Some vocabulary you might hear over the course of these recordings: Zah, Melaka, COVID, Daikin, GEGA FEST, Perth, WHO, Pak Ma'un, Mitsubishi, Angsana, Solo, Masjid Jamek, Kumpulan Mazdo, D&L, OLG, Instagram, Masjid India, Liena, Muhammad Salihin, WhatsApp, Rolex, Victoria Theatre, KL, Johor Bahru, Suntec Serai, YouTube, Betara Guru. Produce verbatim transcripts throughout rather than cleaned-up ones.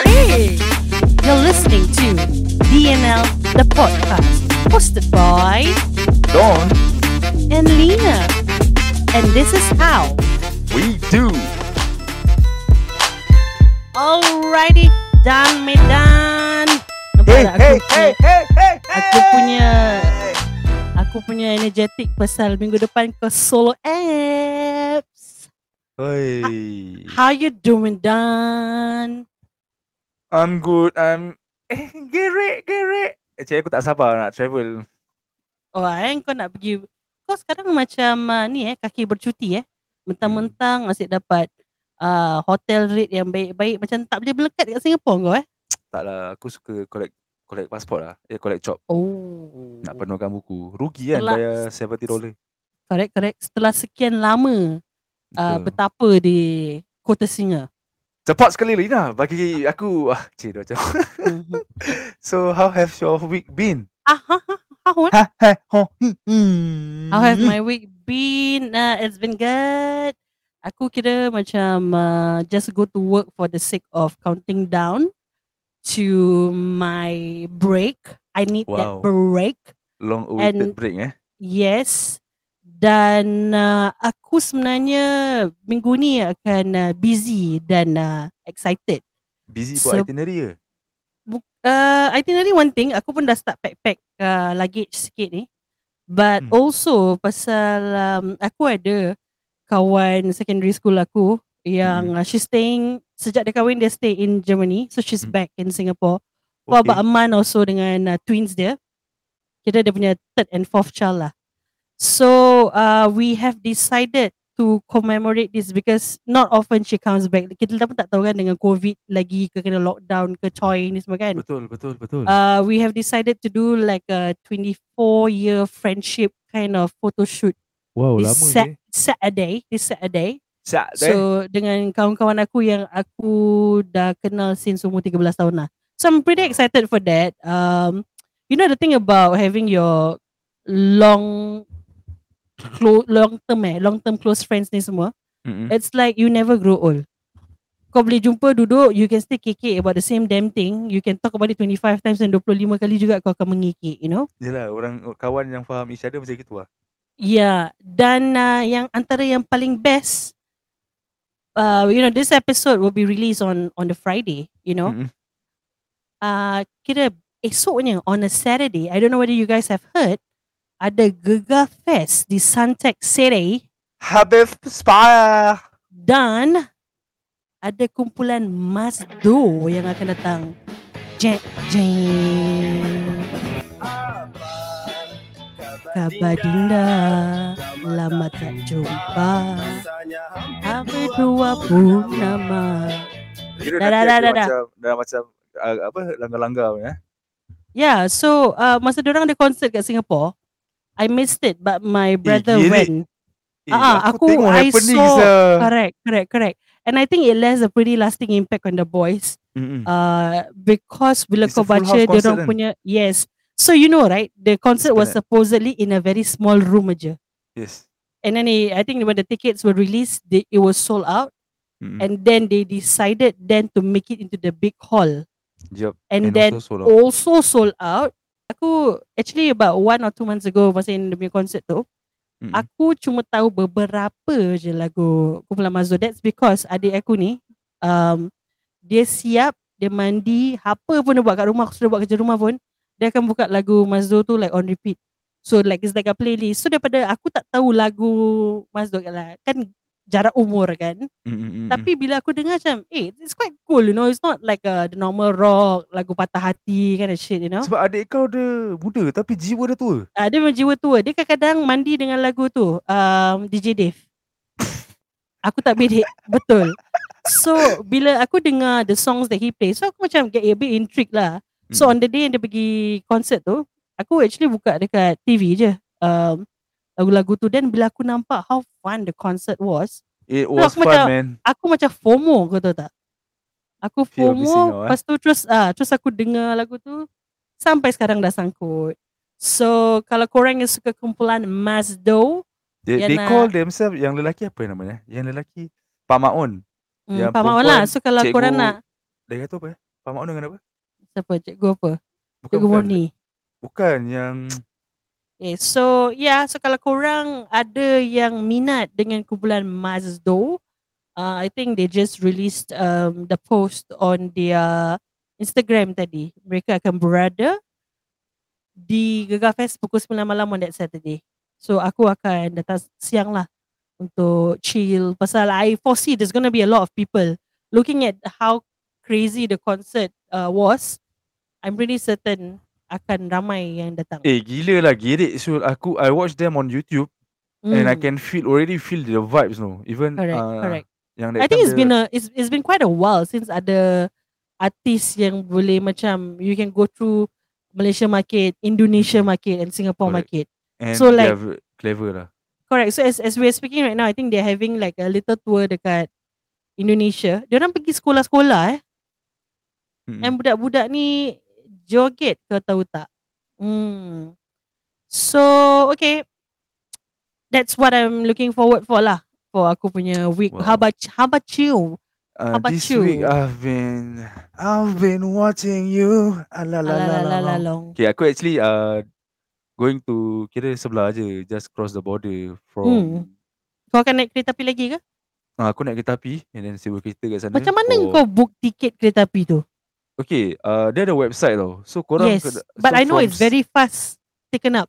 Hey, you're listening to D and L, the podcast, hosted by Don and Liena, and this is how we do. Alrighty, dan medan. Hey, hey, hey, hey, hey, hey. Aku punya, aku punya energetic pasal minggu depan ke Solo eh. Hey. How you doing, Dan? I'm good. I'm eh gerik gerik. Cik, aku tak sabar nak travel. Oh, eh, kau nak pergi. Kau sekarang macam uh, ni eh kaki bercuti eh. Mentang-mentang hmm. asyik dapat uh, hotel rate yang baik-baik, macam tak boleh berlekat dekat Singapura kau eh. Taklah, aku suka collect collect passport lah. Eh collect job. Oh. Nak penuhkan buku. Rugi kan bayar seventy dollars. Correct, correct. Setelah sekian lama Uh, betapa di Kota Singa. Cepat sekali Liena bagi aku. Ah, cik dah jauh. Mm-hmm. So how has your week been? Ah, ha, ha, ha, ha, ha, ha. Mm-hmm. How has my week been? Uh, it's been good. Aku kira macam uh, just go to work for the sake of counting down to my break. I need wow. that break. Long awaited And, break eh. Yes. Dan uh, aku sebenarnya minggu ni akan uh, busy dan uh, excited. Busy buat so, itinerary ke? Bu- uh, itinerary one thing, aku pun dah start pack-pack uh, luggage sikit ni. But hmm. also pasal um, aku ada kawan secondary school aku yang hmm. uh, she's staying, sejak dia kahwin dia stay in Germany. So she's hmm. back in Singapore for okay. about a month also dengan uh, twins dia. Kira dia punya third and fourth child lah. So uh, we have decided to commemorate this because not often she comes back. Kita pun tak tahu kan dengan COVID lagi ke, kena lockdown ke, coy ni semua kan. Betul, betul, betul. Uh, we have decided to do like a twenty-four year friendship kind of photo shoot. Wow, this lama sat- ni. Saturday, this Saturday. Saturday. So dengan kawan-kawan aku yang aku dah kenal since umur thirteen tahun lah. So I'm pretty excited for that. Um, you know the thing about having your long clo- long term eh long term close friends ni semua, mm-hmm. it's like you never grow old. Kau boleh jumpa duduk, you can still kekek about the same damn thing, you can talk about it twenty-five times and twenty-five kali juga kau akan mengikik, you know. Yalah, orang kawan yang faham each other macam gitu lah. Yeah, dan uh, yang antara yang paling best, uh, you know, this episode will be released on on the Friday, you know. Mm-hmm. Uh, kira esoknya on a Saturday, I don't know whether you guys have heard, ada GEGA Fest di Suntec Serai. Habis spa. Dan ada kumpulan Mazdo yang akan datang. Jeng jeng. Kabar Dinda, lama tak jumpa. Hampir dua puluh nama. Dah dah dah dah. Dah macam apa langgar-langgar ya. Yeah, so uh, masa dia orang ada konsert kat Singapore. I missed it, but my brother eh, went. Eh, ah, aku, aku I saw. Uh... Correct, correct, correct. And I think it has a pretty lasting impact on the boys. Mm-hmm. Uh, because bila it's kau baca dia orang punya, yes. So you know, right? The concert was supposedly in a very small room aja. Yes. And then it, I think when the tickets were released, they, it was sold out. Mm-hmm. And then they decided then to make it into the big hall. Yep. And, and then also sold out. Also sold out. Aku actually about one or two months ago masa in the concert tu, mm-hmm. aku cuma tahu beberapa je lagu kumpulan Mazdo. That's because adik aku ni um, dia siap, dia mandi, apa pun dia buat kat rumah, aku sudah buat kerja rumah pun, dia akan buka lagu Mazdo tu like on repeat. So like it's like a playlist. So daripada aku tak tahu lagu Mazdo lah, kan jarak umur kan, mm-hmm. tapi bila aku dengar macam eh, it's quite cool, you know, it's not like a, the normal rock, lagu patah hati kind of shit, you know. Sebab adik kau dia muda tapi jiwa dia tua. uh, Dia memang jiwa tua. Dia kadang-kadang mandi dengan lagu tu, um, D J Dave. Aku tak bedek. Betul. So bila aku dengar the songs that he play, so aku macam get a bit intrigued lah. mm. So on the day yang dia pergi concert tu, aku actually buka dekat T V je um, lagu-lagu tu. Then bila aku nampak how fun the concert was, it was fun macam, man. Aku macam FOMO, kau tahu tak? Aku FOMO. Lepas tu terus ah, terus aku dengar lagu tu sampai sekarang dah sangkut. So kalau korang yang suka kumpulan Mazdo, They, Yang they nak call themselves, yang lelaki apa yang namanya? Yang lelaki Pak Ma'un. Hmm, Yang Pak Ma'un lah. So kalau cikgu, korang nak, dia kata apa? Pak Ma'un dengan apa? Siapa? Cikgu apa? Bukan, cikgu Murni. Bukan yang okay, so yeah, so kalau korang ada yang minat dengan kumpulan Mazdo, uh, I think they just released um, the post on their Instagram tadi. Mereka akan berada di Gega Fest pukul sembilan malam on that Saturday. So aku akan datang siang lah untuk chill, pasal I foresee there's gonna be a lot of people. Looking at how crazy the concert uh, was, I'm really certain akan ramai yang datang. Eh gila lah, girik. So aku, I watch them on YouTube mm. and I can feel, already feel the vibes no. Even correct, uh, correct. Yang I think it's been a, it's, it's been quite a while since ada artis yang boleh macam you can go through Malaysia market, Indonesia market and Singapore correct. market. And so like clever lah. Correct. So as as we're speaking right now, I think they're having like a little tour dekat Indonesia. Diorang pergi sekolah-sekolah eh. Mm-hmm. And budak-budak ni joget, kau tahu tak? Hmm. So okay, that's what I'm looking forward for lah, for aku punya week. Wow. How about, how about you? Uh, How about this you? Week I've been I've been watching you. Alalalalong. Okay, aku actually uh going to, kira sebelah je, just cross the border from hmm. Kau akan naik kereta api lagi ke? Ah, aku naik kereta api and then sewa kereta kat sana. Macam mana for... kau book tiket kereta api tu? Okay, uh, dia ada website tau. So korang yes, ke... but so I know it's very fast taken up.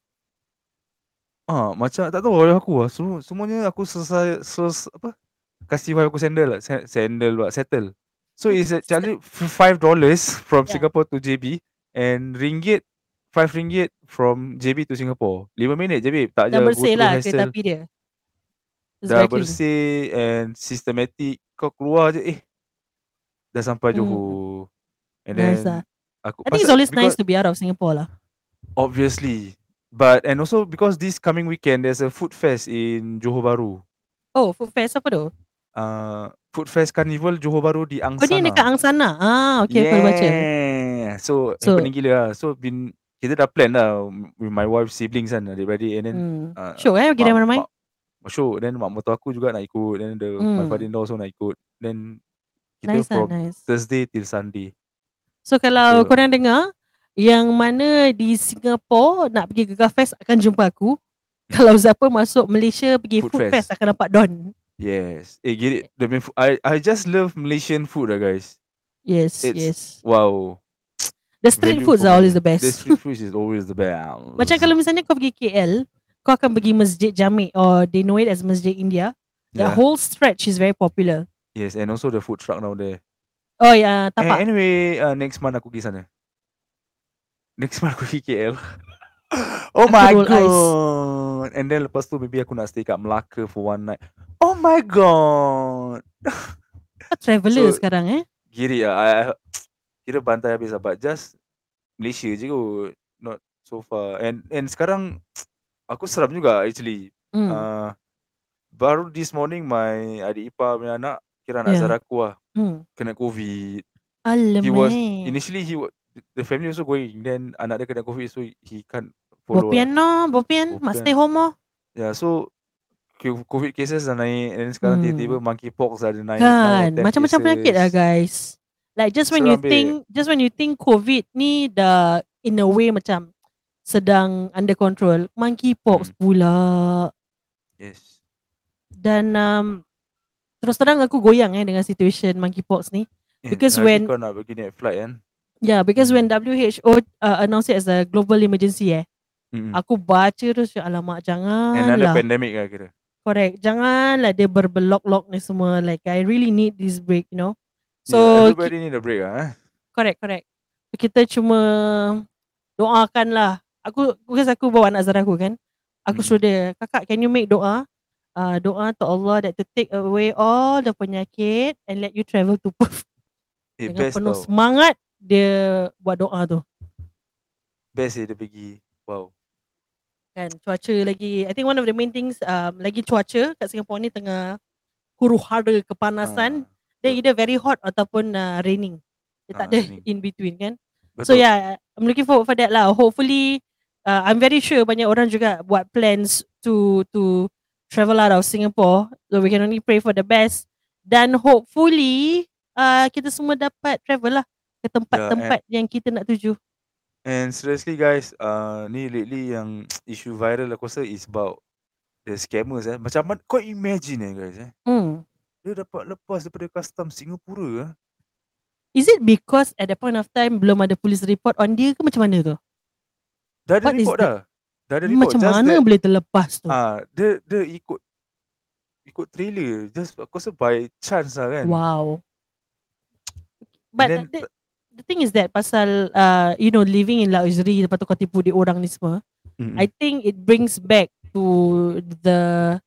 Ah, macam tak tahu oleh aku lah. Semua, semuanya aku selesai, selesai apa? Kasih wife aku sandal lah. Sandal lah, settle. So it's actually five dollars from yeah. Singapore to J B and ringgit five ringgit from J B to Singapore. Lima minit je babe. Tak dah je bersih lah kereta api dia. It's dah bersih clean and systematic. Kau keluar je eh, dah sampai Johor. Mm. And then nice lah. Aku, I think it's always nice to be out of Singapore lah. Obviously. But and also because this coming weekend there's a food fest in Johor Bahru. Oh, food fest apa tu? Uh, food fest Carnival Johor Bahru di Angsana. Oh, dia dekat Angsana. Ah, okay, yeah. Aku baca. So, so happening gila lah. So, been kita dah plan lah with my wife, siblings kan, adik-beradik and then hmm. uh, show eh, pergi ramai-ramai show, then mak mertua aku juga nak ikut, then the hmm. my father-in-law also nak ikut, then kita nice, from nice. Thursday till Sunday. So kalau so, korang dengar yang mana di Singapore nak pergi Gega Fest akan jumpa aku. Kalau siapa masuk Malaysia pergi food, food fest. fest akan dapat Don. Yes. Eh get it. The main food, I I just love Malaysian food lah guys. Yes, It's, yes. Wow. The street foods are always the best. The street foods is always the best. Macam kalau misalnya kau pergi K L, kau akan pergi Masjid Jamek or they know it as Masjid India. The yeah. whole stretch is very popular. Yes, and also the food truck down there. Oh yeah, tapak. And anyway, uh, next month aku pergi sana. Next month aku pergi K L. Oh aku my god. Ice. And then lepas tu maybe aku nak stay kat Melaka for one night. Oh my god. Kau traveller so, sekarang eh. Giri lah. I, I, kira bantai habis lah, but just Malaysia je kot, not so far. And and sekarang, aku seram juga actually. Mm. Uh, baru this morning, my adik ipar punya anak, kira anak yeah. Zah aku lah, mm. kena COVID. Alamak. He was, initially, he was, the family also going, then anak dia kena COVID, so he can't follow. Bopian no, bopian, must stay home oh. Yeah, so COVID cases dah naik, and then sekarang mm. tiba-tiba monkeypox dah naik. Kan, macam-macam penyakit lah guys. Like just when Serambil. you think just when you think COVID ni dah in a way macam sedang under control, monkeypox hmm. pula. Yes. Dan um, terus terang aku goyang eh dengan situation monkeypox ni yeah, because when kau nak pergi naik flight kan. Yeah, because when W H O uh, announce it as a global emergency eh. Mm-hmm. Aku baca terus alamak janganlah. And ada pandemic lah kira. Correct. Janganlah dia berbelok-lok ni semua, like I really need this break, you know. So, yeah, everybody ki- need a break lah eh? Correct, correct. Kita cuma doakan lah. Aku, because aku bawa anak Zara aku kan. Aku hmm. suruh dia, kakak can you make doa? Uh, doa to Allah that to take away all the penyakit and let you travel to Perth. Eh, dengan penuh tau. semangat dia buat doa tu. Best eh dia pergi. Wow. Kan, cuaca lagi. I think one of the main things, um, lagi cuaca kat Singapore ni tengah huru hara kepanasan. Ha. Dia either very hot ataupun uh, raining. Dia ah, tak ada raining in between kan. Betul. So yeah, I'm looking forward for that lah. Hopefully, uh, I'm very sure banyak orang juga buat plans to to travel out of Singapore. So we can only pray for the best. Dan hopefully uh, kita semua dapat travel lah ke tempat-tempat yeah, yang kita nak tuju. And seriously guys, uh, ni lately yang issue viral aku rasa is about the scammers eh. Macam mana kau imagine eh guys eh. Mm. Dia dapat lepas daripada custom Singapura eh. Is it because at that point of time belum ada police report on dia ke macam mana tu? Dah ada report dah. Dah ada report. Macam mana that, boleh terlepas tu? Ah, dia dia ikut ikut trailer. Just aku rasa by chance lah kan. Wow. But then, the, the thing is that pasal uh, you know living in luxury lepas tu kau tipu dia orang ni semua. Mm-hmm. I think it brings back to the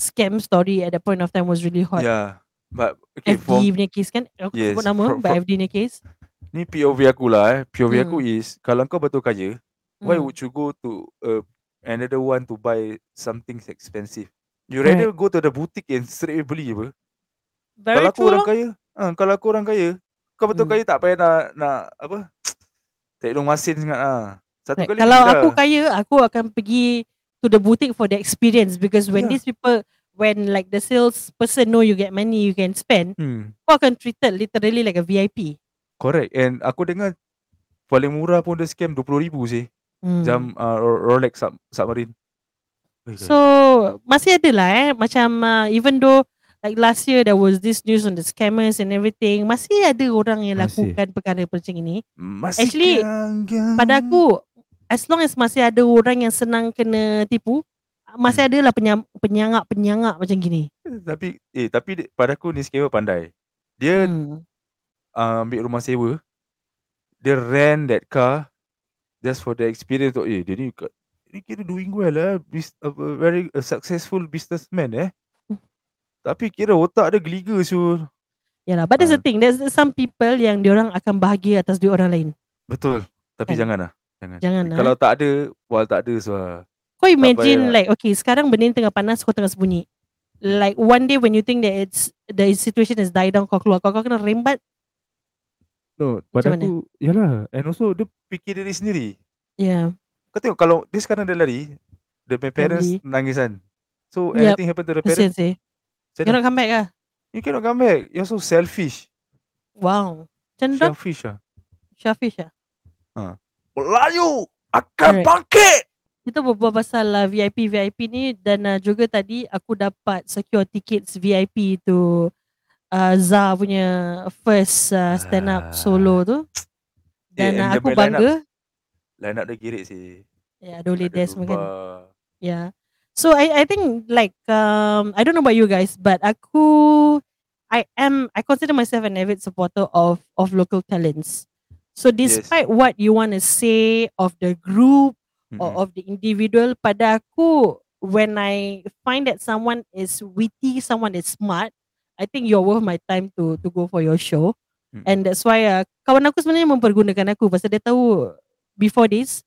scam story at that point of time was really hot. Yeah. But okay, F D punya case kan. Aku yes, sebut nama from, from, F D punya case. Ni P O V aku lah eh. P O V hmm. aku is kalau kau betul kaya, hmm. why would you go to uh, another one to buy something expensive? You right. rather go to the boutique and straight beli apa? Very kalau aku orang kaya, uh, kalau aku orang kaya, kau betul hmm. kaya tak payah nak nak apa? Tak hidung masin sangat ah. Satu right. kali kalau aku dah. kaya, aku akan pergi to the boutique for the experience because when yeah. these people when like the sales person know you get money, you can spend, hmm. kau akan treated literally like a V I P. Correct. And aku dengar paling murah pun dia scam dua puluh ribu sih. Hmm. Jam uh, Rolex Submarine. So, masih ada lah eh. Macam uh, even though like last year there was this news on the scammers and everything, masih ada orang yang masih. lakukan perkara macam ini. Masih Actually, yang... pada aku, as long as masih ada orang yang senang kena tipu, masih ada lah penyangak-penyangak macam gini. Tapi eh tapi pada aku ni skewer pandai. Dia hmm. uh, ambil rumah sewa. Dia rent that car just for the experience. Oh, eh dia ni dia kira doing well lah. A very a successful businessman eh. Hmm. Tapi kira otak dia geliga so. Yalah, but that's uh. the thing. There's some people yang diorang akan bahagia atas duit orang lain. Betul. Tapi kan. janganlah. Jangan. jangan Kalau tak ada, wal tak ada so. Kau imagine like okay sekarang benda ni tengah panas kau tengah sembunyi. Like one day when you think that it's the situation has died down kau keluar kau, kau kena rembat. No, pada aku yalah and also dia fikir diri sendiri. Yeah. Kau tengok kalau dia sekarang dia lari, the parents Maybe. nangisan. So yep. anything happen to the parents. You cannot come back ah. You cannot come back. You're so selfish. Wow. Cendera. Selfish ah. Selfish ah. Ha. Melayu akan bangkit. Kita berbual pasal uh, V I P V I P ni dan uh, juga tadi aku dapat secure tickets V I P tu uh, Zah punya first uh, stand up solo tu dan yeah, uh, aku bangga. Line up dia girik sih. Ya, yeah, Dolly Des mungkin. Yeah. So I I think like um, I don't know about you guys but aku I am I consider myself an avid supporter of of local talents. So despite yes. what you want to say of the group or of the individual, pada aku when I find that someone is witty, someone is smart, I think you're worth my time to to go for your show. Mm-hmm. And that's why uh, kawan aku sebenarnya mempergunakan aku pasal dia tahu before this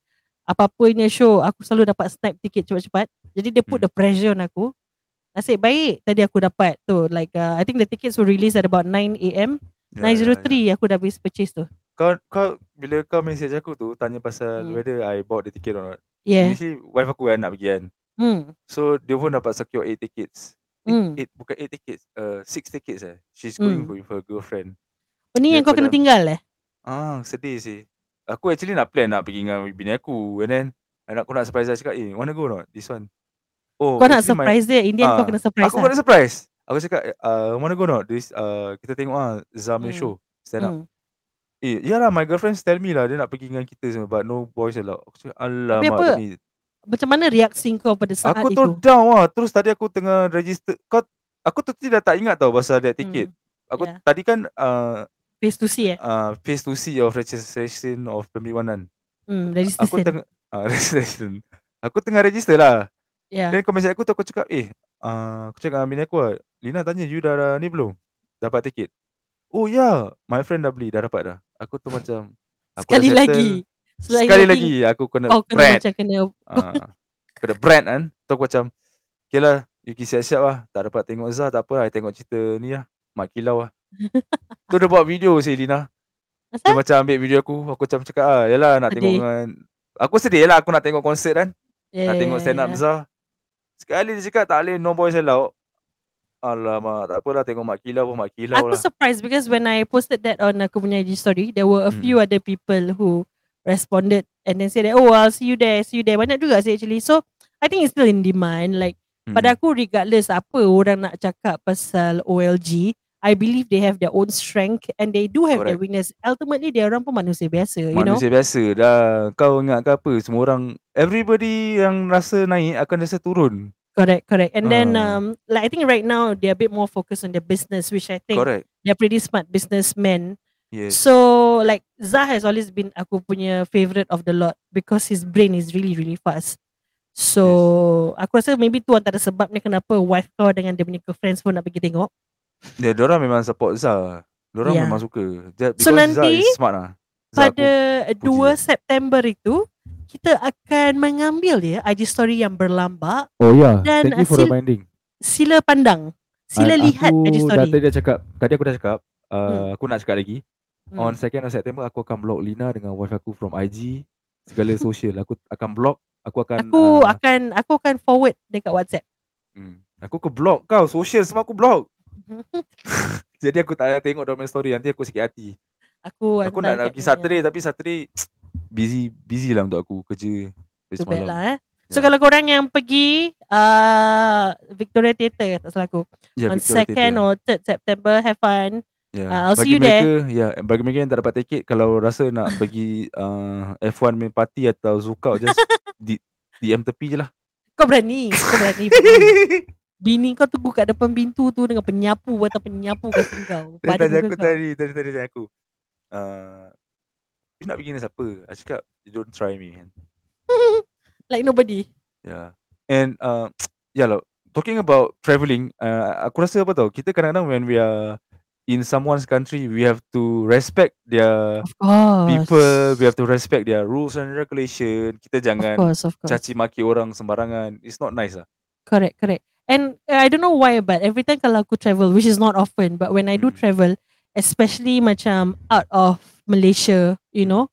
apa-apa punya show aku selalu dapat snap tiket cepat-cepat, jadi dia put mm-hmm. the pressure on aku. Nasib baik tadi aku dapat tu like uh, I think the tickets were released at about nine a.m. yeah, nine oh three yeah. aku dah habis purchase tu. Kau, kau bila kau message aku tu tanya pasal hmm. whether I bought the ticket or not. Yeah. Actually wife aku kan nak pergi kan. Hmm. So dia pun dapat secure eight tickets. Hmm. eight bukan eight tickets, uh six tickets eh. She's hmm. going for her girlfriend. Oh ni yang kau kena tinggal eh? Ah, sedih sih. Aku actually nak plan nak pergi dengan bini aku and then anak aku nak surprise dia cakap, "Eh, wanna go or not? This one." Oh, kau nak surprise my... dia. In the end ah, kau kena surprise. Aku nak lah. surprise. Aku cakap, "Uh, wanna go or not? This uh, kita tengok ah Zam hmm. show stand up." Hmm. Eh, yalah, my girlfriend tell me lah dia nak pergi dengan kita semua but no boys allowed. Aku cakap, alamak ni. Macam mana reaksi kau pada saat aku itu? Aku tone down lah. Terus tadi aku tengah register. Kau, aku tadi dah tak ingat tau pasal that ticket. Hmm. Aku yeah. tadi kan uh, face to see eh? Uh, face to see of registration of perlawanan. Hmm, registration. Aku tengah, uh, registration. Aku tengah register lah. Yeah. Then komentar aku tu aku cakap, eh, uh, aku cakap dengan bini aku lah, Liena tanya, you dah, dah ni belum? Dapat tiket? Oh ya, yeah. my friend dah beli, dah dapat dah. Aku tu macam aku sekali lagi Selain sekali lagi aku kena oh, brand kena macam kena uh, kena brand kan. Tu aku macam okay lah, you siap-siap lah, tak dapat tengok Zah tak apa lah, tengok cerita ni lah, mak kilau lah. Tu dia buat video si Lina. Dia macam ambil video aku, aku macam cakap ah, yalah nak sedih. Tengok dengan aku sedih lah, aku nak tengok konsert kan, yeah, nak tengok stand up yeah. Zah. Sekali dia cakap tak boleh no boys allowed. Alamak, tak apalah, tengok mak kilau pun mak kilau lah. Aku surprised because when I posted that on aku punya I G story, there were a few hmm. other people who responded and then said that, oh, I'll see you there, see you there. Banyak juga sih actually. So, I think it's still in demand. Like, hmm. pada aku regardless apa orang nak cakap pasal O L G, I believe they have their own strength and they do have Correct. Their weakness. Ultimately, dia orang pun manusia biasa, you manusia know. Manusia biasa. Dah kau ingat ke apa, semua orang, everybody yang rasa naik akan rasa turun. Correct, correct. And uh. then, um, like I think right now they're a bit more focused on their business, which I think correct. They're pretty smart businessmen. Yes. So, like Zah has always been aku punya favorite of the lot because his brain is really, really fast. So, yes. aku rasa maybe tu antara sebabnya kenapa wife kau dengan dia punya girlfriends pun nak pergi tengok. Ya, yeah, diorang memang support Zah. Diorang yeah. memang suka. Because so nanti Zah is smart lah. Zah pada dua September itu, kita akan mengambil dia I G story yang berlambak. Oh ya, yeah. Thank you for sila, reminding. Sila pandang, sila I, lihat I G story. Aku dah tadi cakap, tadi aku dah cakap, uh, hmm. aku nak cakap lagi. Hmm. On second of September aku akan block Liena dengan wife aku from I G, segala social. Aku akan block, aku akan Aku uh, akan aku akan forward dekat WhatsApp. Hmm. Aku ke block kau, social semua aku block. Jadi aku tak tengok dorang story, nanti aku sikit hati. Aku aku nak pergi Saturday tapi Saturday busy busy lah untuk aku kerja besok malam. Lah, eh. So yeah. kalau korang yang pergi uh, Victoria Theatre tak salah aku. Yeah, on second or third September, have fun. Yeah. Uh, I'll bagi see you mereka, there. Ya, yeah. bagi mereka yang tak dapat tiket, kalau rasa nak pergi uh, F one main party atau zukau, just di, D M tepi je lah. Kau berani, kau berani. Bini kau tunggu kat depan pintu tu dengan penyapu atau penyapu kat kau. Pada aku tadi, tadi tadi aku. Uh, you nak pergi dengan siapa? I cakap, you don't try me. Like nobody. Yeah. And uh, yeah lah, talking about travelling, uh, aku rasa apa tau, kita kadang-kadang when we are in someone's country, we have to respect their people, we have to respect their rules and regulation. Kita jangan of course, of course. caci maki orang sembarangan. It's not nice lah. Correct, correct. And uh, I don't know why, but every time kalau aku travel, which is not often, but when I do mm. travel, especially macam out of Malaysia, you know,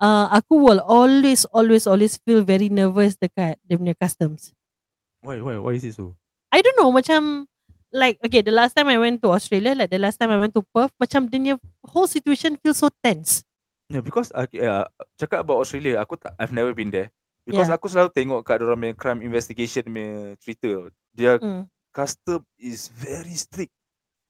uh, aku will always, always, always feel very nervous dekat dia punya customs. Why, why, why is it so? I don't know, macam, like, okay, the last time I went to Australia, like the last time I went to Perth, macam the whole situation feels so tense. Yeah, because, uh, uh, cakap about Australia, aku tak, I've never been there. Because yeah. aku selalu tengok kat diorang punya crime investigation punya cerita. Dia mm. custom is very strict.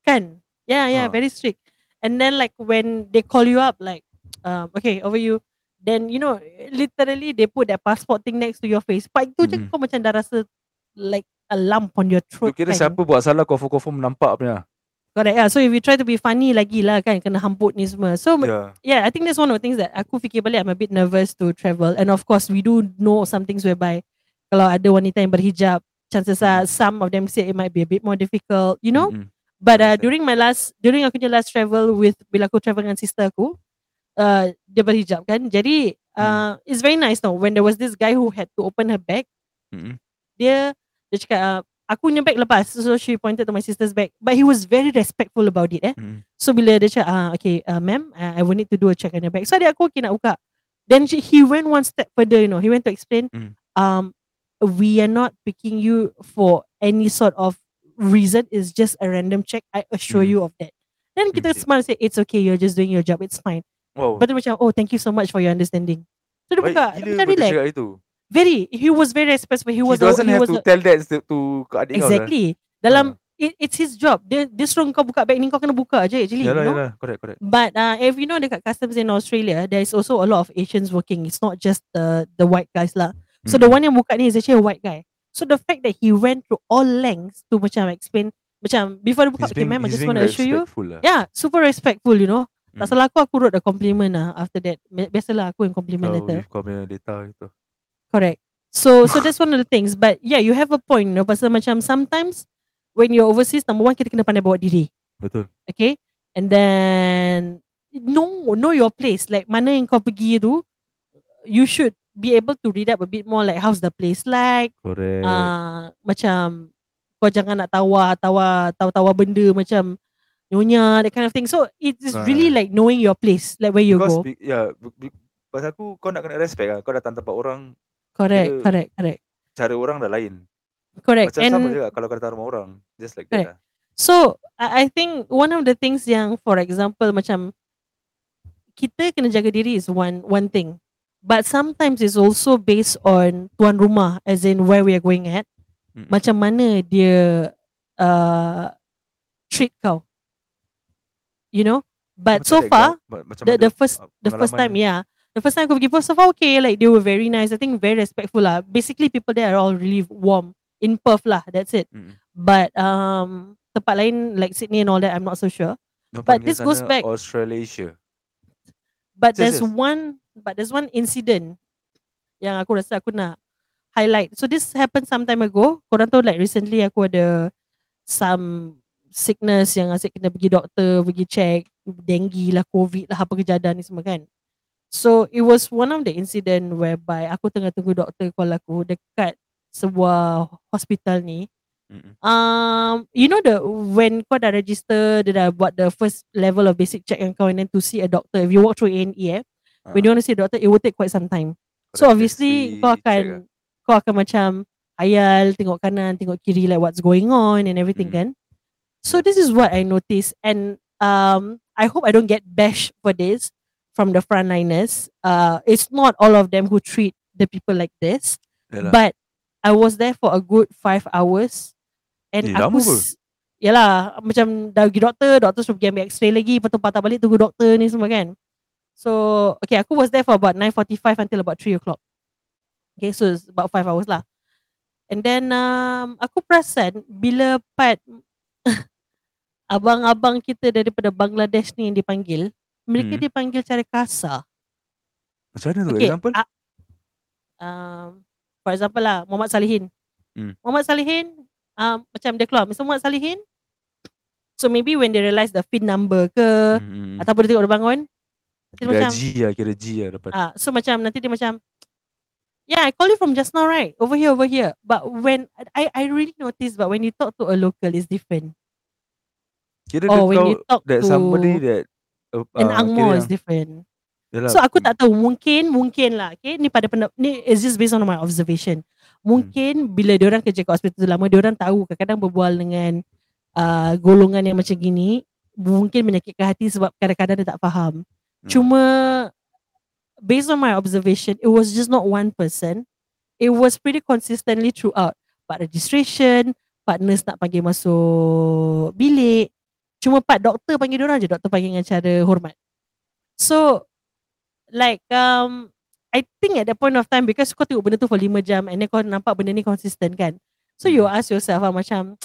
Kan? Yeah, yeah, ha. very strict. And then like when they call you up like, um, okay, over you. Then you know, literally they put their passport thing next to your face. Pak itu mm. je kau macam dah rasa like a lump on your throat. Kira kan? Siapa buat salah confirm-confirm nampak punya. Correct, yeah. So if you try to be funny lagi lah kan, kena hamput ni semua. So yeah. yeah, I think that's one of the things that aku fikir balik, I'm a bit nervous to travel. And of course, we do know some things whereby kalau ada wanita yang berhijab, chances are some of them say it might be a bit more difficult, you know. Mm-hmm. But uh, during my last, during aku punya last travel with, bila aku travel dengan sister aku, uh, dia berhijab kan. Jadi, uh, mm. it's very nice though, when there was this guy who had to open her bag, mm-hmm. dia, dia cakap, uh, aku punya bag lepas. So she pointed to my sister's bag. But he was very respectful about it eh. Mm. So bila dia cakap, ah, okay uh, ma'am, uh, I will need to do a check on your bag. So adik aku okay nak buka. Then she, he went one step further, you know. He went to explain, mm. um, we are not picking you for any sort of reason. It's just a random check. I assure mm. you of that. Then kita okay. smile say, it's okay. You're just doing your job. It's fine. Wow. But dia macam, oh thank you so much for your understanding. So dia buka. Dia macam relax. Very, he was very respectful. He, he was doesn't the, he have was to the, tell that to, to adik exactly. Lah. Dalam, uh. it, it's his job. Dia, dia suruh kau buka bag ni, kau kena buka je actually. Yalah, you know? Yalah. Correct, correct. But uh, if you know dekat customs in Australia, there is also a lot of Asians working. It's not just the, the white guys lah. So hmm. the one yang buka ni is actually a white guy. So the fact that he went through all lengths to macam explain, macam before dia buka, he's okay being, ma'am, I just want to assure you. Lah. Yeah, super respectful, you know. Hmm. Tak salah aku, aku wrote a compliment lah after that. Biasalah aku yang compliment oh, letter. Kau punya data gitu. Correct. So so that's one of the things. But yeah, you have a point. No, pasal macam sometimes when you're overseas, number one, kita kena pandai bawa diri. Betul. Okay. And then know know your place. Like mana yang kau pergi tu, you should be able to read up a bit more. Like how's the place like? Correct. Uh, macam kau jangan nak tawar tawar tawar tawar benda macam nyonya, that kind of thing. So it's uh, really like knowing your place, like where you because, go. Be, yeah. Pasal aku kau nak kena respect lah. Kau datang tempat orang. Correct, correct, correct. Cara orang dah lain. Correct. Macam and sama juga kalau kau taruh orang. Just like correct. That lah. So, I think one of the things yang, for example, macam kita kena jaga diri is one one thing. But sometimes it's also based on tuan rumah, as in where we are going at. Hmm. Macam mana dia uh, treat kau. You know? But macam so far, the, the first the first time, yeah. The first time aku pergi pun, so far okay. Like, they were very nice. I think very respectful lah. Basically, people there are all really warm. In Perth lah, that's it. Hmm. But, um... tempat lain like Sydney and all that, I'm not so sure. No, but this goes back Australasia. But yes, there's yes. one but there's one incident yang aku rasa aku nak highlight. So this happened some time ago. Korang tahu like recently aku ada some sickness yang asyik kena pergi doktor, pergi check, dengue lah, COVID lah, apa kejadian ni semua kan. So it was one of the incident whereby aku tengah tunggu doktor call aku dekat sebuah hospital ni. Mm-hmm. Um, you know the when kau dah register, dia dah buat the first level of basic check yang kau, and then to see a doctor. If you walk through A and E, eh, uh-huh. when you want to see a doctor, it will take quite some time. Correct. So obviously kau akan check. Kau akan macam ayal, tengok kanan, tengok kiri, like what's going on and everything, mm-hmm. kan. So this is what I noticed, and um, I hope I don't get bashed for this from the frontliners. Uh, it's not all of them who treat the people like this, yeah, but I was there for a good five hours. And eh, aku s- yalah, macam dah pergi doktor, doktor suruh pergi ambil x-ray lagi, lepas tu patah balik tunggu doktor ni semua kan. So okay, aku was there for about nine forty-five until about three o'clock. Okay, so it's about five hours lah. And then um, aku perasan bila part abang-abang kita daripada Bangladesh ni yang dipanggil, mereka hmm. dipanggil cara kasar. Macam mana tu? Okay, example? Uh, um, for example lah, Muhammad Salihin. hmm. Muhammad Salihin, Um, macam dia keluar Mister Muhammad Salihin. So maybe when they realise the F I N number ke, mm-hmm. ataupun dia tengok dia bangun, kira macam, G lah, kira G lah dapat. Uh, so macam nanti dia macam, yeah, I call you from just now, right? Over here, over here. But when I I really notice, but when you talk to a local, it's different. Kira or when you talk that to somebody that uh, an angmoh is different. Yalah. So aku tak tahu, mungkin mungkin lah, okay, ni pada pendapat ni is just based on my observation. Mungkin bila diorang kerja kat hospital tu lama, diorang tahu kadang-kadang berbual dengan uh, golongan yang macam gini mungkin menyakitkan hati sebab kadang-kadang dia tak faham. hmm. Cuma based on my observation, it was just not one person, it was pretty consistently throughout. Part registration, part nurse nak panggil masuk bilik, cuma part doktor panggil diorang je, doktor panggil dengan cara hormat. So like um I think at that point of time, because kau tengok benda tu for lima jam and then kau nampak benda ni consistent kan. So you ask yourself ah, macam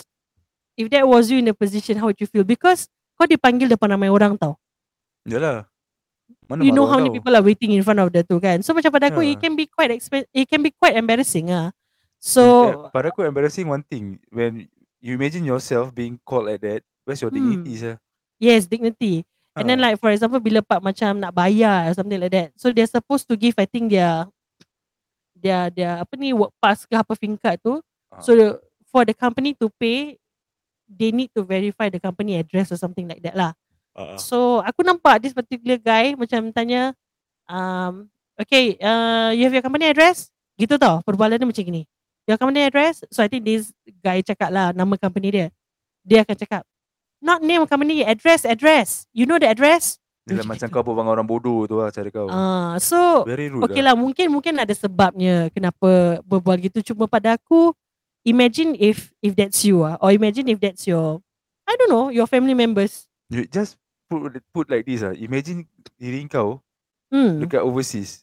if that was you in the position, how would you feel? Because kau dipanggil depan ramai orang tau. Yalah. Mana you know how many tahu. People are waiting in front of the tu kan. So macam pada aku, yeah. it can be quite exp- it can be quite embarrassing ah. So yeah, pada aku embarrassing one thing, when you imagine yourself being called like that, where's your dignity hmm. sah? Yes, dignity. And then like for example, bila part macam nak bayar or something like that, so they're supposed to give, I think dia dia dia apa ni, work pass ke apa fingkat tu. Uh-huh. So the, for the company to pay, they need to verify the company address or something like that lah. Uh-huh. So aku nampak this particular guy macam tanya, um, okay, uh, you have your company address? Gitu tau, perbualan dia macam gini. Your company address? So I think this guy cakap lah nama company dia. Dia akan cakap, not name company, address, address. You know the address? Dia macam kau buat orang bodoh tu lah cara kau. Uh, so, okay lah. lah. Mungkin mungkin ada sebabnya kenapa berbual gitu. Cuma pada aku, imagine if if that's you ah. Or imagine if that's your, I don't know, your family members. You just put put like this ah. Imagine diri kau hmm. dekat overseas.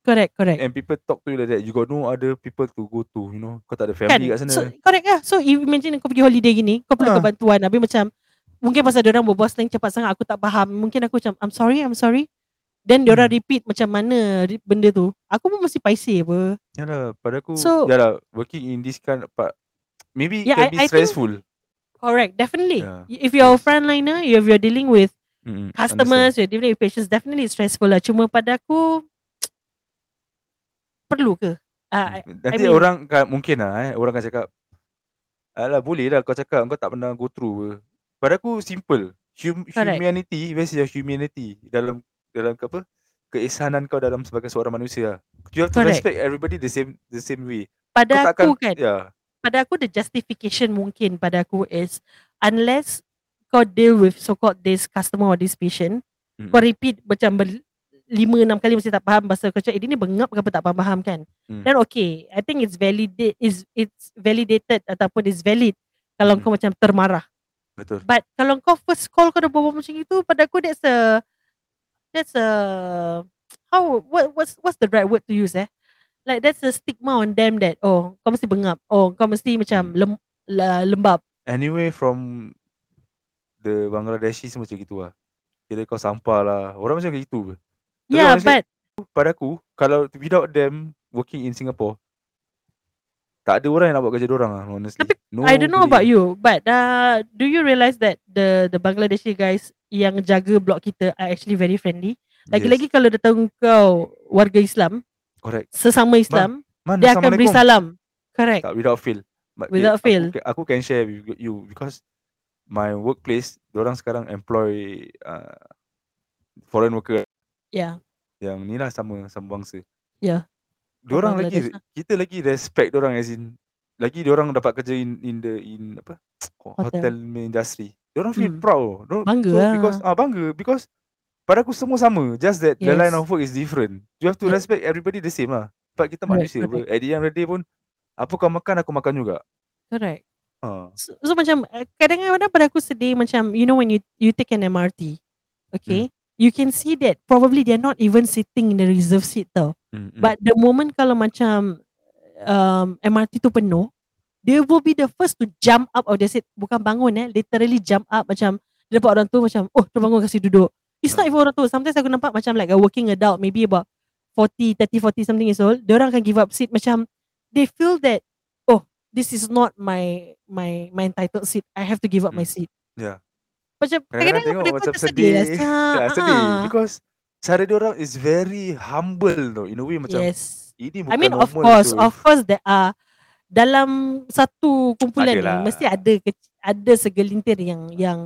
Correct, correct. And people talk to you like that. You got no other people to go to, you know. Kau tak ada family kan? Kat sana. So, correct lah. So, imagine kau pergi holiday gini, kau perlu ha. bantuan. Habis macam, mungkin pasal diorang berbual slang cepat sangat, aku tak faham. Mungkin aku macam, I'm sorry, I'm sorry. Then diorang hmm. repeat macam mana benda tu. Aku pun masih paiseh apa. Yalah, pada aku, so, yalah, working in this kind of part, maybe yeah, can I, be stressful. I think, correct, definitely. Yeah. If you're a frontliner, if you're dealing with mm-hmm. customers, understand. You're dealing with patients, definitely stressful lah. Cuma pada aku, perlu ke? Uh, Nanti I mean, orang kan, mungkin lah eh, orang akan cakap, alah boleh lah kau cakap, kau tak pernah go through. Pada aku simple, hum, humanity, where's your humanity? Dalam dalam ke apa? Keesanan kau dalam sebagai seorang manusia. You have to correct. Respect everybody the same the same way. Pada kau aku kan, yeah. pada aku the justification mungkin pada aku is unless kau deal with so-called this customer or this patient, mm. kau repeat macam ber- lima, enam kali mesti tak faham bahasa kau cakap, eh, ini bengap ke apa tak faham kan. Mm. Then okay, I think it's validate, is it's validated ataupun it's valid kalau mm. kau macam termarah. Betul. But kalau kau first call kau dah berbual macam itu, pada aku that's a, that's a, how, what, what's, what's the right word to use eh? Like that's a stigma on them that oh kau mesti bengap, oh kau mesti macam lem, lembab. Anyway from the Bangladeshi semua macam gitu lah. Kira kau sampah lah. Orang macam gitu ke? Yeah but pada aku kalau without them working in Singapore, tak ada orang yang nak buat kerja dorang lah honestly. Tapi, no I don't know about you but uh, do you realise that the the Bangladeshi guys yang jaga blok kita are actually very friendly. Lagi-lagi yes. kalau datang kau warga Islam, correct. Sesama Islam, man, man, dia akan beri salam. Correct. Tak, without fail. But without they, fail. Aku, aku can share with you because my workplace, diorang sekarang employ uh, foreign worker. Yeah. Yang ni lah sama, sama bangsa. Yeah. Diorang lagi, lah. Kita lagi respect diorang as in, lagi diorang dapat kerja in, in the, in apa, hotel, hotel industry. Diorang feel hmm. proud. Diorang, bangga so, lah. Because, ah, bangga because pada aku semua sama, just that yes. the line of work is different. You have to yes. respect everybody the same lah. Sebab kita manusia right. At the end of the day pun, apa kau makan, aku makan juga. Correct. Huh. So, so macam, kadang-kadang pada aku sedih macam, you know when you you take an M R T, okay, hmm. you can see that probably they're not even sitting in the reserve seat tau. Hmm. But the moment kalau macam um, M R T tu penuh, they will be the first to jump up of their seat. Bukan bangun eh, literally jump up macam, dia dapat orang tu macam, oh terbangun kasi duduk. It's not even orang tu. Sometimes aku nampak macam like a working adult, maybe about forty, thirty, forty something years old. Diorang akan give up seat macam they feel that oh this is not my my my entitled seat. I have to give up hmm. my seat. Yeah. Macam kadang-kadang tengok macam sedih. Lah. Ya, sedih because cara diorang is very humble though. In a way macam yes. ini bukan I mean of course, of course there are dalam satu kumpulan ni mesti ada ada segelintir yang yang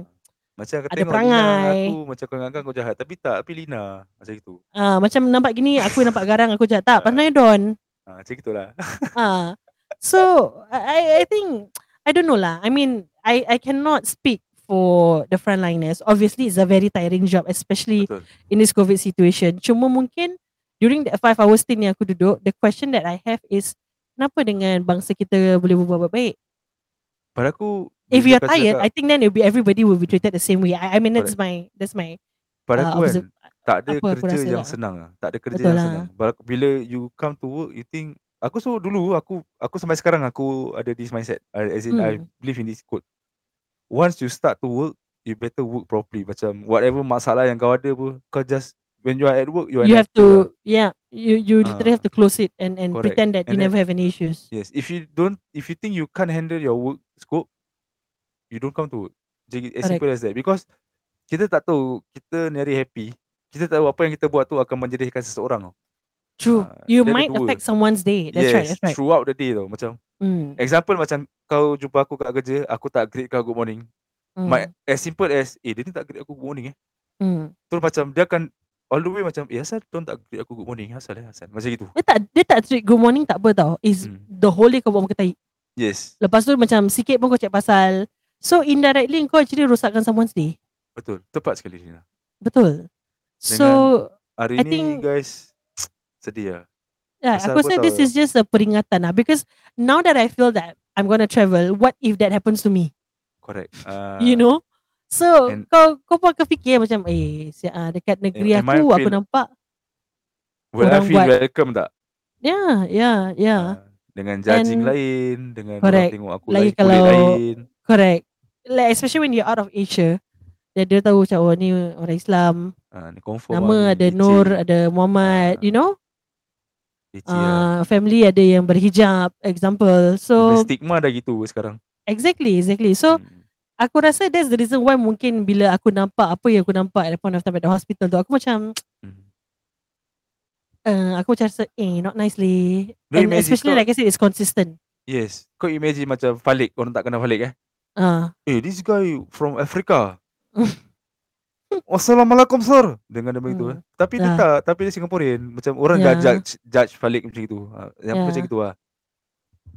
macam aku ada tengok Lina, aku macam kau anggap kau jahat tapi tak, tapi Lina macam itu. Ah, macam nampak gini aku nampak garang aku jahat tak, pandai don. Ah, macam gitulah. Ah. So I I think I don't know lah. I mean I I cannot speak for the frontliners. Obviously it's a very tiring job especially betul. In this COVID situation. Cuma mungkin during the five hour stint yang aku duduk, the question that I have is kenapa dengan bangsa kita boleh berbuat baik? Pada aku if you are tired, tak, I think then it'll be everybody will be treated the same way. I, I mean that's my that's my. Pada aku uh, kan, tak ada kerja yang lah. senang lah. Tak ada kerja betul yang lah. senang. Bila you come to work, you think aku so dulu aku aku sampai sekarang aku ada this mindset. As in hmm. I believe in this quote. Once you start to work, you better work properly. Macam whatever masalah yang kau ada pun, kau just when you are at work, you are. You have to work. yeah. You you literally uh, have to close it and and correct. pretend that and you then, never have any issues. Yes, if you don't, if you think you can't handle your work scope. You don't come to work. Jadi as simple as that. Because kita tak tahu kita nyari happy. Kita tak tahu apa yang kita buat tu akan menjadikan seseorang. True. Uh, you might affect dua. someone's day. That's yes, right. That's right. Throughout the day tau. Macam mm. example macam kau jumpa aku kat kerja, aku tak greet kau good morning. Mm. My, as simple as eh dia ni tak greet aku good morning eh. Mm. Terus macam dia akan all the way macam eh asal dia tak greet aku good morning. Asal eh asal. Macam gitu. Dia tak dia tak treat good morning tak apa tau. Is mm. the whole day kau buat muka tahi. Yes. Lepas tu macam sikit pun kau cek pasal so indirectly kau actually rosakkan someone's day. Betul. Tepat sekali Lina. Betul. Dengan so hari I ni think, guys sedih lah. Yeah, aku rasa this is just a peringatan lah because now that I feel that I'm gonna travel, what if that happens to me? Correct. Uh, you know? So and, kau kau pun akan fikir macam eh dekat negeri and, aku and aku feel, nampak will I feel buat, welcome tak? Yeah, yeah, yeah. Uh, dengan judging and, lain, dengan correct. orang tengok aku lagi lain, kalau, lain. Correct. Like especially when you're out of Asia, dia dia tahu macam oh ni orang Islam. Ah, ni confirm. Nama ada D J. Nur, ada Muhammad, ah. you know. Ah, uh, family ada yang berhijab, example. So the stigma dah gitu sekarang. Exactly, exactly. So hmm. aku rasa that's the reason why mungkin bila aku nampak apa yang aku nampak at the point of time at the hospital tu, aku macam hmm. uh, aku macam rasa eh not nicely. And especially like I said it's consistent. Yes. Kau imagine macam falik, orang tak kena falik eh. Uh. Eh, this guy from Africa. Wassalamualaikum sir. Dengan dia begitu hmm. eh. Tapi yeah. dia tak, tapi dia Singaporean. Macam orang yeah. dah judge, judge falik macam itu. Yang yeah. macam itu lah.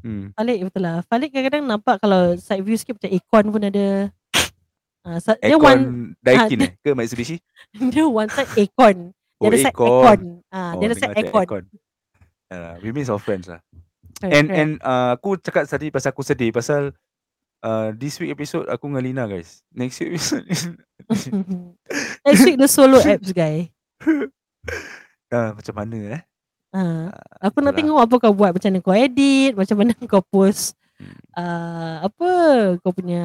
Hmm. Falik betul lah. Falik kadang-kadang nampak kalau side view sikit macam aircon pun ada. Uh, so aircon one, Daikin uh, ke Mitsubishi? Dia one side aircon. Oh, dia ada side aircon. Uh, oh, dia ada side aircon. aircon. Uh, we miss our friends lah. Right, and right. and uh, aku cakap tadi pasal aku sedih. Pasal uh, this week episode aku dengan Liena guys. Next week episode. Next week the solo apps guys. Uh, macam mana eh? Uh, aku nak tengok apa kau buat. Macam mana kau edit, macam mana kau post uh, apa kau punya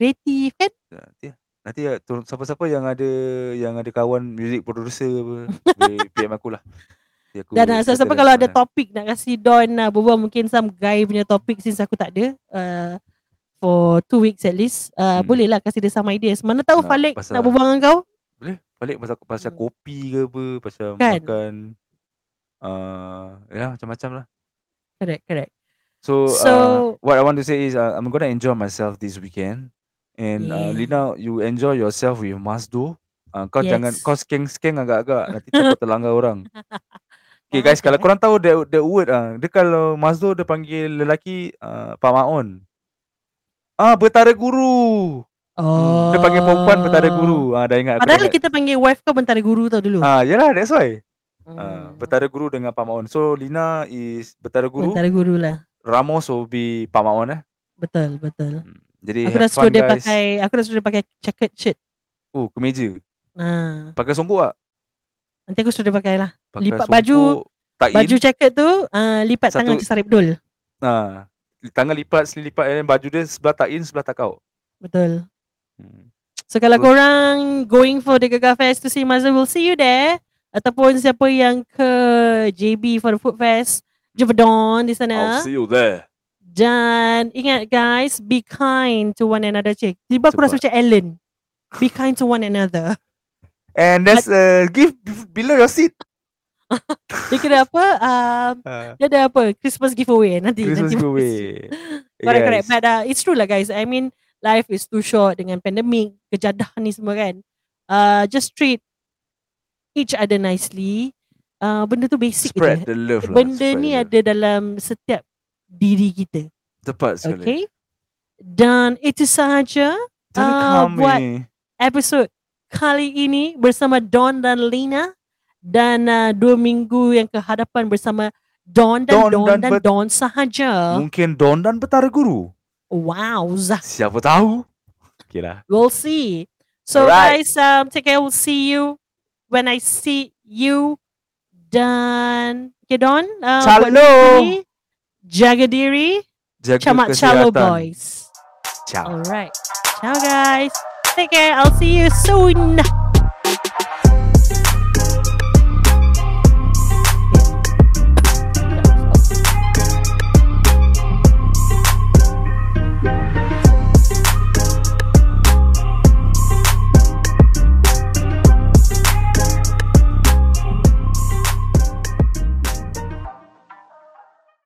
kreatif kan. Nanti, nanti siapa-siapa yang ada yang ada kawan music producer apa, boleh P M akulah. Aku dan nak siapa kalau ada topik nak kasih Don lah berbual, mungkin some guy punya topik since aku tak ada uh, for two weeks at least uh, hmm. boleh lah kasih dia some ideas. Mana tahu nak, Falik pasal, nak berbual dengan kau. Boleh Falik pasal, pasal hmm. kopi ke apa, pasal kan? Makan Uh, ya macam-macam lah. Correct, correct. So, so uh, what I want to say is uh, I'm gonna enjoy myself this weekend. And yeah. uh, Liena, you enjoy yourself with Mazdo. Uh, kau yes. jangan kau skeng-skeng agak-agak nanti takut terlanggar orang. Okay guys, kalau korang tahu the the word ah, uh, dia kalau Mazdo dia panggil lelaki uh, Pak Ma'un. Ah, Betara Guru. Oh. Dia panggil perempuan Betara Guru. Ah, uh, dah ingat aku. Padahal kita panggil wife kau Betara Guru tau dulu. Ah, uh, yalah, that's why. Hmm. Uh, Betara Guru dengan Pak Ma'un. So Liena is Betara Guru. Betara Guru lah. Ramos will be Pak Ma'un eh. Betul, betul. Hmm. Jadi aku dah suruh dia pakai, aku dah suruh dia pakai checkered shirt. Oh, kemeja. Ha. Pakai songkok tak? Nanti aku suruh dia pakai lah. Pakai lipat songkok, baju, tain. Baju checkered tu, uh, lipat satu, tangan Sarip Dul. Ha. Tangan lipat, seli lipat, and baju dia sebelah tak in, sebelah tak out. Betul. Hmm. So kalau so, korang going for the Gega Fest to see Mazdo, we'll see you there. Ataupun siapa yang ke J B for the Food Fest, jumpa Don di sana. I'll see you there. Dan ingat guys, be kind to one another. Cik, tiba aku rasa macam Ellen. Be kind to one another. And that's a uh, gift below your seat. Dia kena apa? Um, uh, dia ada apa? Christmas giveaway nanti. Christmas nanti giveaway. Correct, correct. Yes. But uh, it's true lah guys. I mean, life is too short dengan pandemik, kejadah ni semua kan. Uh, just treat each other nicely. Uh, benda tu basic. Spread je. The love lah. Benda Spread ni ada dalam setiap diri kita. Tepat sekali. Okay. Dan itu sahaja uh, buat episod kali ini bersama Don dan Liena. Dan uh, dua minggu yang kehadapan bersama Don dan Don, Don, dan, Don dan Don sahaja. Mungkin Don dan Betara Guru. Wow. Zah. Siapa tahu. Okay lah. We'll see. So right. guys, um, take care. We'll see you when I see you. Dan okay Don, uh, Calo, jaga diri, jaga camat Calo boys. Ciao. Alright, ciao guys, take care, I'll see you soon.